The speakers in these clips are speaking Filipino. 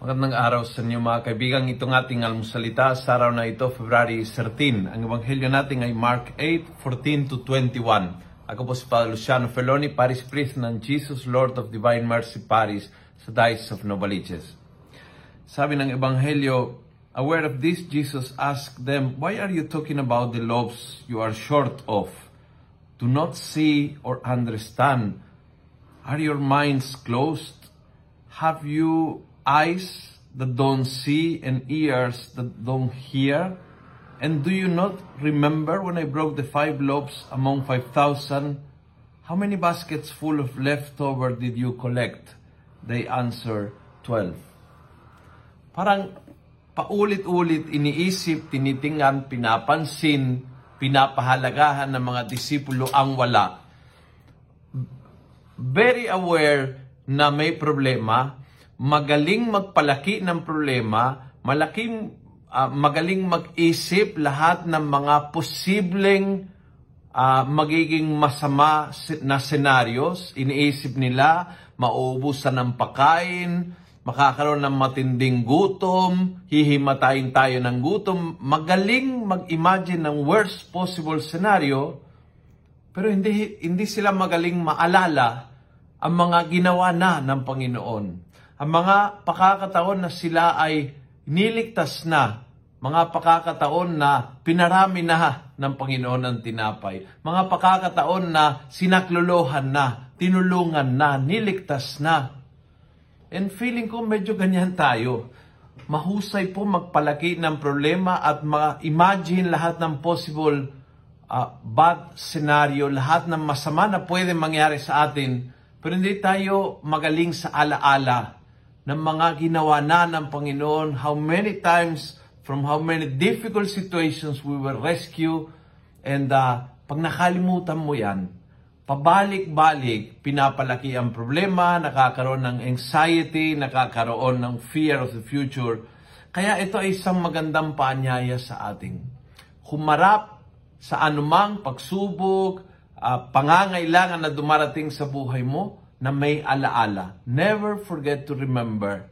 Magandang araw sa inyo mga kaibigan. Itong ating almusalita sa araw na ito, February 13. Ang ebanghelyo natin ay Mark 8:14 to 21. Ako po si Padre Luciano Feloni Paris priest ng Jesus Lord of Divine Mercy Paris sa Dice of Novaliches. Sabi ng ebanghelyo, aware of this, Jesus asked them, "Why are you talking about the loaves you are short of? Do not see or understand? Are your minds closed? Have you eyes that don't see and ears that don't hear? And do you not remember when I broke the 5 loaves among 5,000? How many baskets full of leftover did you collect?" They answered, 12. Parang paulit-ulit iniisip, tinitingnan, pinapansin, pinapahalagahan ng mga disipulo ang wala. Very aware na may problema, magaling magpalaki ng problema, magaling mag-isip lahat ng mga posibleng magiging masama na senaryos. Iniisip nila, mauubusan ng pakain, makakaroon ng matinding gutom, hihimatayin tayo ng gutom. Magaling mag-imagine ng worst possible scenario, pero hindi sila magaling maalala ang mga ginawa na ng Panginoon. Ang mga pakakataon na sila ay niligtas na, mga pakakataon na pinarami na ng Panginoon ang tinapay, mga pakakataon na sinaklolohan na, tinulungan na, niligtas na. And feeling ko medyo ganyan tayo. Mahusay po magpalaki ng problema at ma-imagine lahat ng possible bad scenario, lahat ng masama na pwede mangyari sa atin, pero hindi tayo magaling sa alaala ng mga ginawa na ng Panginoon, how many times, from how many difficult situations we were rescued. And pag nakalimutan mo yan, pabalik-balik, pinapalaki ang problema, nakakaroon ng anxiety, nakakaroon ng fear of the future. Kaya ito ay isang magandang paanyaya sa ating humarap sa anumang pagsubok, pangangailangan na dumarating sa buhay mo, na may alaala. Never forget to remember.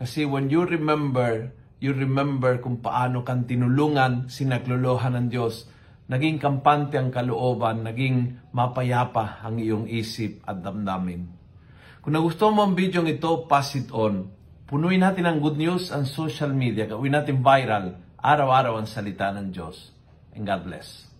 Kasi when you remember kung paano kang tinulungan, sinaklolohan ng Diyos, naging kampante ang kalooban, naging mapayapa ang iyong isip at damdamin. Kung nagustuhan mo ang video ito, pass it on. Punuin natin ang good news ang social media. Gawin natin viral, araw-araw ang salita ng Diyos. And God bless.